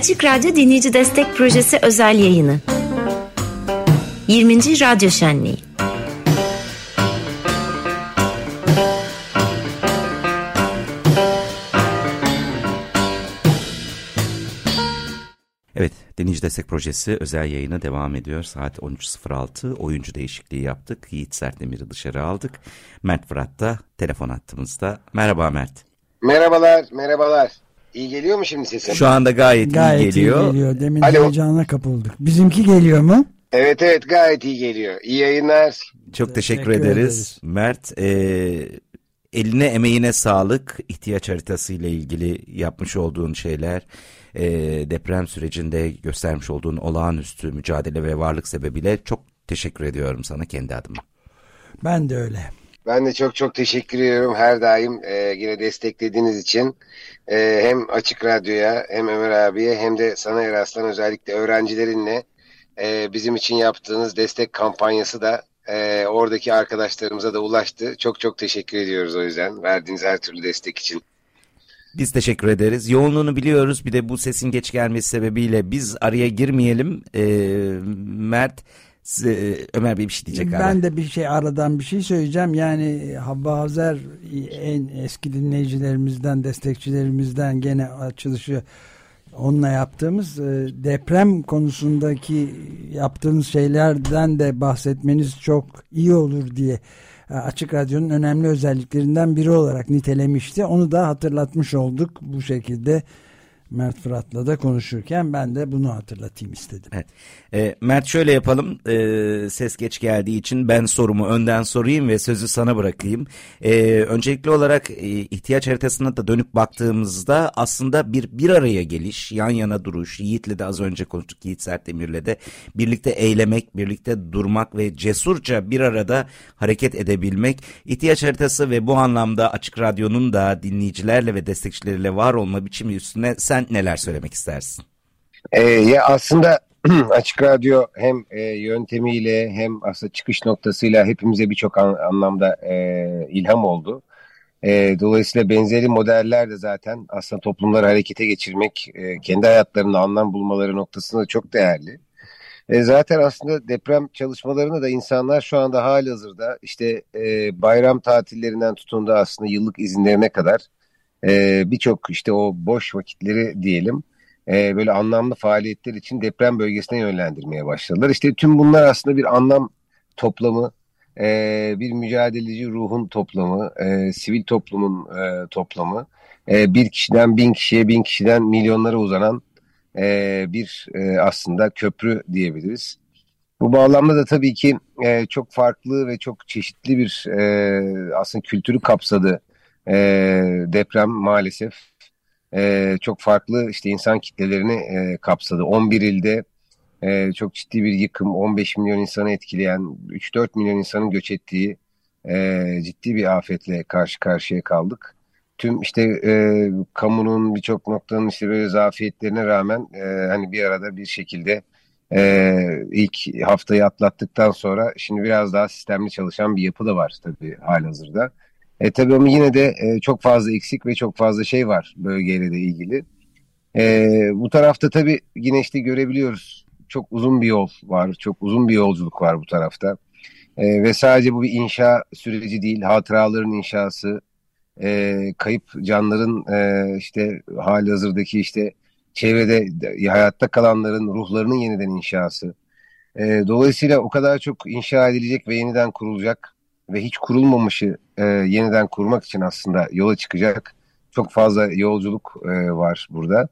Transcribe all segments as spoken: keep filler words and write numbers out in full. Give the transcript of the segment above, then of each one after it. Açık Radyo Dinleyici Destek Projesi özel yayını. yirminci Radyo Şenliği. Evet, Dinleyici Destek Projesi özel yayına devam ediyor. Saat on üç sıfır altı oyuncu değişikliği yaptık. Yiğit Sertdemir'i dışarı aldık. Mert Fırat da telefon attığımızda. Merhaba Mert. Merhabalar, merhabalar. İyi geliyor mu şimdi sesim? Şu anda gayet, gayet iyi geliyor. Gayet iyi geliyor. Demin Alo. Heyecana kapıldık. Bizimki geliyor mu? Evet evet, gayet iyi geliyor. İyi yayınlar. Çok teşekkür, teşekkür ederiz. ederiz. Mert, e, eline emeğine sağlık. İhtiyaç haritası ile ilgili yapmış olduğun şeyler, e, deprem sürecinde göstermiş olduğun olağanüstü mücadele ve varlık sebebiyle çok teşekkür ediyorum sana kendi adıma. Ben de öyle. Ben de çok çok teşekkür ediyorum her daim e, yine desteklediğiniz için. E, hem Açık Radyo'ya, hem Ömer abiye, hem de Sana Eraslan, özellikle öğrencilerinle e, bizim için yaptığınız destek kampanyası da e, oradaki arkadaşlarımıza da ulaştı. Çok çok teşekkür ediyoruz o yüzden verdiğiniz her türlü destek için. Biz teşekkür ederiz. Yoğunluğunu biliyoruz. Bir de bu sesin geç gelmesi sebebiyle biz araya girmeyelim. E, Mert... Ömer Bey bir şey diyecek. Ben ara. de bir şey aradan bir şey söyleyeceğim. Yani Habbazer en eski dinleyicilerimizden, destekçilerimizden, gene açılışı onunla yaptığımız deprem konusundaki yaptığınız şeylerden de bahsetmeniz çok iyi olur diye Açık Radyo'nun önemli özelliklerinden biri olarak nitelemişti. Onu da hatırlatmış olduk bu şekilde. Mert Fırat'la da konuşurken ben de bunu hatırlatayım istedim. Evet. E, Mert, şöyle yapalım. E, ses geç geldiği için ben sorumu önden sorayım ve sözü sana bırakayım. E, öncelikli olarak e, ihtiyaç haritasına da dönüp baktığımızda aslında bir bir araya geliş, yan yana duruş, Yiğit'le de az önce konuştuk, Yiğit Sertdemir'le de birlikte eylemek, birlikte durmak ve cesurca bir arada hareket edebilmek. İhtiyaç haritası ve bu anlamda Açık Radyo'nun da dinleyicilerle ve destekçileriyle var olma biçimi üstüne sen neler söylemek istersin? Ee, ya aslında Açık Radyo hem e, yöntemiyle hem aslında çıkış noktasıyla hepimize birçok an, anlamda e, ilham oldu. E, dolayısıyla benzeri modeller de zaten aslında toplumları harekete geçirmek, e, kendi hayatlarında anlam bulmaları noktasında çok değerli. E, zaten aslında deprem çalışmalarını da insanlar şu anda halihazırda işte e, bayram tatillerinden tutun da aslında yıllık izinlerine kadar Ee, birçok işte o boş vakitleri diyelim e, böyle anlamlı faaliyetler için deprem bölgesine yönlendirmeye başladılar. İşte tüm bunlar aslında bir anlam toplamı, e, bir mücadeleci ruhun toplamı, e, sivil toplumun e, toplamı, e, bir kişiden bin kişiye, bin kişiden milyonlara uzanan e, bir e, aslında köprü diyebiliriz. Bu bağlamda da tabii ki e, çok farklı ve çok çeşitli bir e, aslında kültürü kapsadı. E, deprem maalesef e, çok farklı işte insan kitlelerini e, kapsadı. on bir ilde e, çok ciddi bir yıkım, on beş milyon insanı etkileyen, üç dört milyon insanın göç ettiği e, ciddi bir afetle karşı karşıya kaldık. Tüm işte e, kamunun birçok noktanın işte böyle zafiyetlerine rağmen e, hani bir arada bir şekilde e, ilk haftayı atlattıktan sonra şimdi biraz daha sistemli çalışan bir yapı da var tabii halihazırda. E, tabii ama yine de e, çok fazla eksik ve çok fazla şey var bölgeyle de ilgili. E, bu tarafta tabii yine işte görebiliyoruz. Çok uzun bir yol var, çok uzun bir yolculuk var bu tarafta. E, ve sadece bu bir inşa süreci değil, hatıraların inşası, e, kayıp canların e, işte halihazırdaki işte çevrede hayatta kalanların ruhlarının yeniden inşası. E, dolayısıyla o kadar çok inşa edilecek ve yeniden kurulacak ve hiç kurulmamışı e, yeniden kurmak için aslında yola çıkacak çok fazla yolculuk e, var burada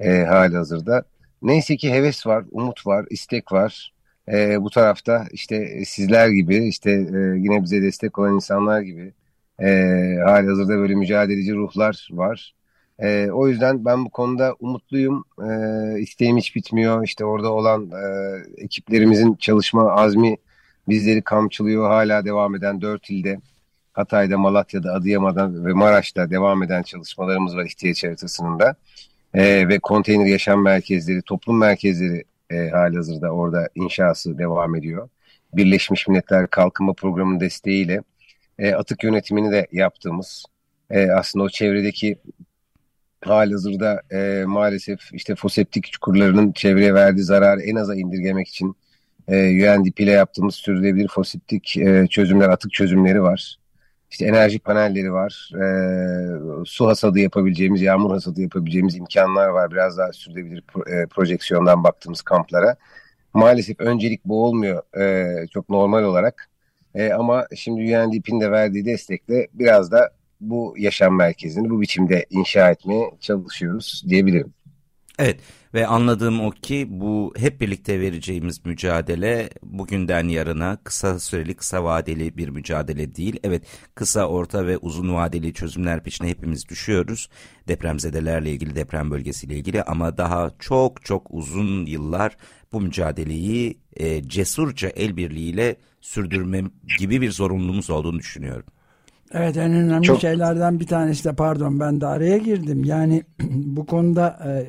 e, halihazırda. Neyse ki heves var, umut var, istek var. E, bu tarafta işte sizler gibi, işte e, yine bize destek olan insanlar gibi e, halihazırda böyle mücadeleci ruhlar var. E, o yüzden ben bu konuda umutluyum. E, isteğim hiç bitmiyor. İşte orada olan e, ekiplerimizin çalışma azmi bizleri kamçılıyor. Hala devam eden dört ilde, Hatay'da, Malatya'da, Adıyaman'da ve Maraş'ta devam eden çalışmalarımız var ihtiyaç haritasının da. Ee, ve konteyner yaşam merkezleri, toplum merkezleri e, halihazırda orada inşası devam ediyor. Birleşmiş Milletler Kalkınma Programı'nın desteğiyle e, atık yönetimini de yaptığımız, e, aslında o çevredeki halihazırda e, maalesef işte foseptik çukurlarının çevreye verdiği zararı en aza indirgemek için e, U N D P ile yaptığımız sürdürülebilir foseptik e, çözümler, atık çözümleri var. İşte enerji panelleri var, e, su hasadı yapabileceğimiz, yağmur hasadı yapabileceğimiz imkanlar var. Biraz daha sürdürülebilir pro- e, projeksiyondan baktığımız kamplara. Maalesef öncelik bu olmuyor e, çok normal olarak. E, ama şimdi U N D P'nin de verdiği destekle biraz da bu yaşam merkezini bu biçimde inşa etmeye çalışıyoruz diyebilirim. Evet ve anladığım o ki bu hep birlikte vereceğimiz mücadele bugünden yarına kısa süreli, kısa vadeli bir mücadele değil. Evet, kısa, orta ve uzun vadeli çözümler peşine hepimiz düşüyoruz. Depremzedelerle ilgili, deprem bölgesiyle ilgili ama daha çok çok uzun yıllar bu mücadeleyi e, cesurca el birliğiyle sürdürme gibi bir zorunluluğumuz olduğunu düşünüyorum. Evet, en önemli çok... şeylerden bir tanesi de, pardon ben de araya girdim. Yani bu konuda e,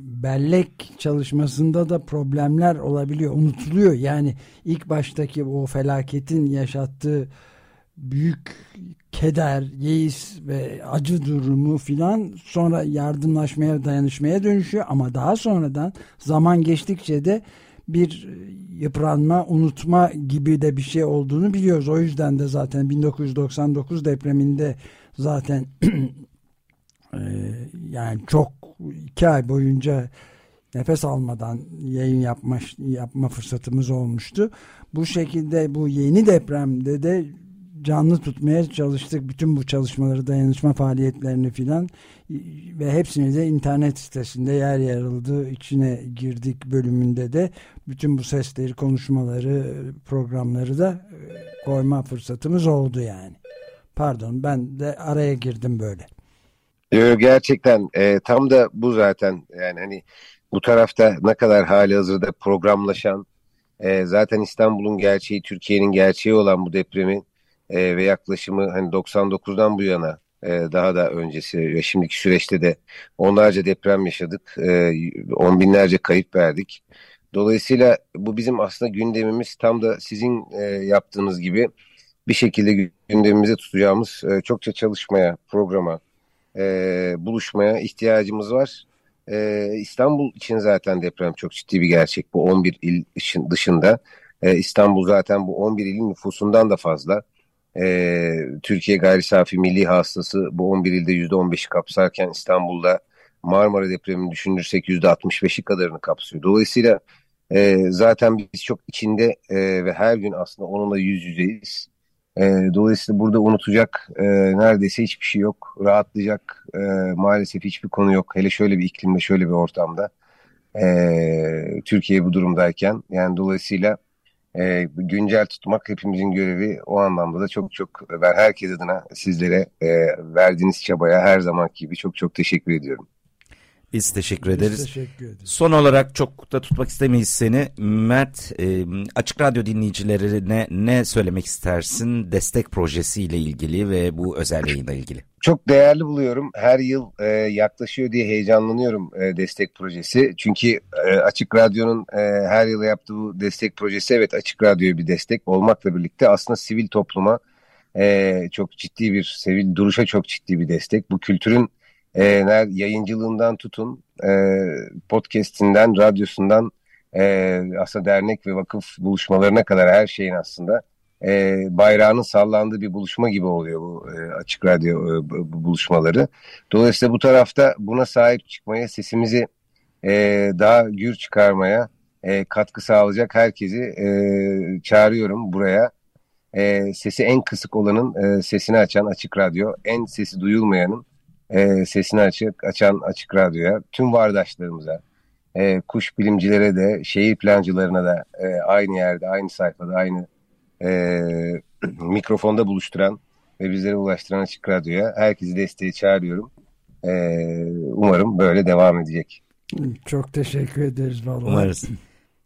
bellek çalışmasında da problemler olabiliyor, unutuluyor. Yani ilk baştaki o felaketin yaşattığı büyük keder, yeis ve acı durumu filan sonra yardımlaşmaya, dayanışmaya dönüşüyor. Ama daha sonradan zaman geçtikçe de bir yıpranma, unutma gibi de bir şey olduğunu biliyoruz. O yüzden de zaten bin dokuz yüz doksan dokuz depreminde zaten e, yani çok iki ay boyunca nefes almadan yayın yapma, yapma fırsatımız olmuştu. Bu şekilde bu yeni depremde de canlı tutmaya çalıştık. Bütün bu çalışmaları, dayanışma faaliyetlerini filan ve hepsini de internet sitesinde yer yarıldı. İçine girdik bölümünde de bütün bu sesleri, konuşmaları, programları da koyma fırsatımız oldu yani. Pardon ben de araya girdim böyle. Yo, gerçekten e, tam da bu zaten yani hani bu tarafta ne kadar halihazırda programlaşan e, zaten İstanbul'un gerçeği, Türkiye'nin gerçeği olan bu depremin e, ve yaklaşımı hani doksan dokuzdan bu yana e, daha da öncesi ve şimdiki süreçte de onlarca deprem yaşadık, e, on binlerce kayıp verdik. Dolayısıyla bu bizim aslında gündemimiz, tam da sizin e, yaptığınız gibi bir şekilde gündemimize tutacağımız e, çokça çalışmaya, programa, E, buluşmaya ihtiyacımız var. E, İstanbul için zaten deprem çok ciddi bir gerçek. Bu on bir il dışında. E, İstanbul zaten bu on bir ilin nüfusundan da fazla. E, Türkiye gayri safi milli hasılası bu on bir ilde yüzde on beşi kapsarken İstanbul'da Marmara depremini düşünürsek yüzde altmış beşi kadarını kapsıyor. Dolayısıyla e, zaten biz çok içinde e, ve her gün aslında onunla yüz yüzeyiz. Dolayısıyla burada unutacak e, neredeyse hiçbir şey yok, rahatlayacak e, maalesef hiçbir konu yok. Hele şöyle bir iklimde, şöyle bir ortamda e, Türkiye bu durumdayken yani dolayısıyla e, güncel tutmak hepimizin görevi. O anlamda da çok çok ben herkes adına sizlere e, verdiğiniz çabaya her zamanki gibi çok çok teşekkür ediyorum. Biz teşekkür ederiz. Biz teşekkür ederiz. Son olarak çok da tutmak istemeyiz seni. Mert, e, Açık Radyo dinleyicilerine ne söylemek istersin destek projesiyle ilgili ve bu özel yayınla ilgili? Çok değerli buluyorum. Her yıl e, yaklaşıyor diye heyecanlanıyorum e, destek projesi. Çünkü e, Açık Radyo'nun e, her yıl yaptığı bu destek projesi, evet, Açık Radyo'ya bir destek olmakla birlikte aslında sivil topluma e, çok ciddi bir, sivil duruşa çok ciddi bir destek. Bu kültürün E, yayıncılığından tutun, e, podcastinden, radyosundan, e, aslında dernek ve vakıf buluşmalarına kadar her şeyin aslında e, bayrağının sallandığı bir buluşma gibi oluyor bu e, Açık Radyo e, bu buluşmaları. Dolayısıyla bu tarafta buna sahip çıkmaya, sesimizi e, daha gür çıkarmaya e, katkı sağlayacak herkesi e, çağırıyorum buraya. E, sesi en kısık olanın e, sesini açan Açık Radyo, en sesi duyulmayanın E, sesini açık, açan Açık Radyo'ya, tüm vardaşlarımıza, e, kuş bilimcilere de, şehir plancılarına da e, aynı yerde, aynı sayfada, aynı e, mikrofonda buluşturan ve bizlere ulaştıran Açık Radyo'ya herkesi desteğe çağırıyorum. E, umarım böyle devam edecek. Çok teşekkür ederiz vallahi. Umarız.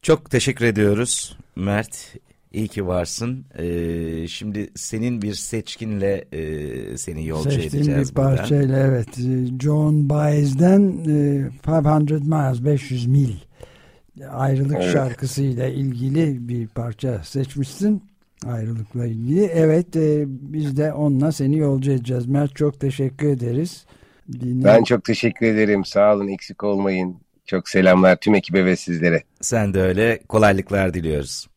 Çok teşekkür ediyoruz Mert. İyi ki varsın. Ee, şimdi senin bir seçkinle e, seni yolcu Seçtiğim edeceğiz. Seçtiğim bir parçayla buradan. Evet. John Baez'den e, beş yüz miles, beş yüz mil ayrılık, evet, şarkısıyla ilgili bir parça seçmişsin. Ayrılıkla ilgili. Evet, e, biz de onunla seni yolcu edeceğiz. Mert, çok teşekkür ederiz. Dinleyelim. Ben çok teşekkür ederim. Sağ olun, eksik olmayın. Çok selamlar tüm ekibe ve sizlere. Sen de öyle. Kolaylıklar diliyoruz.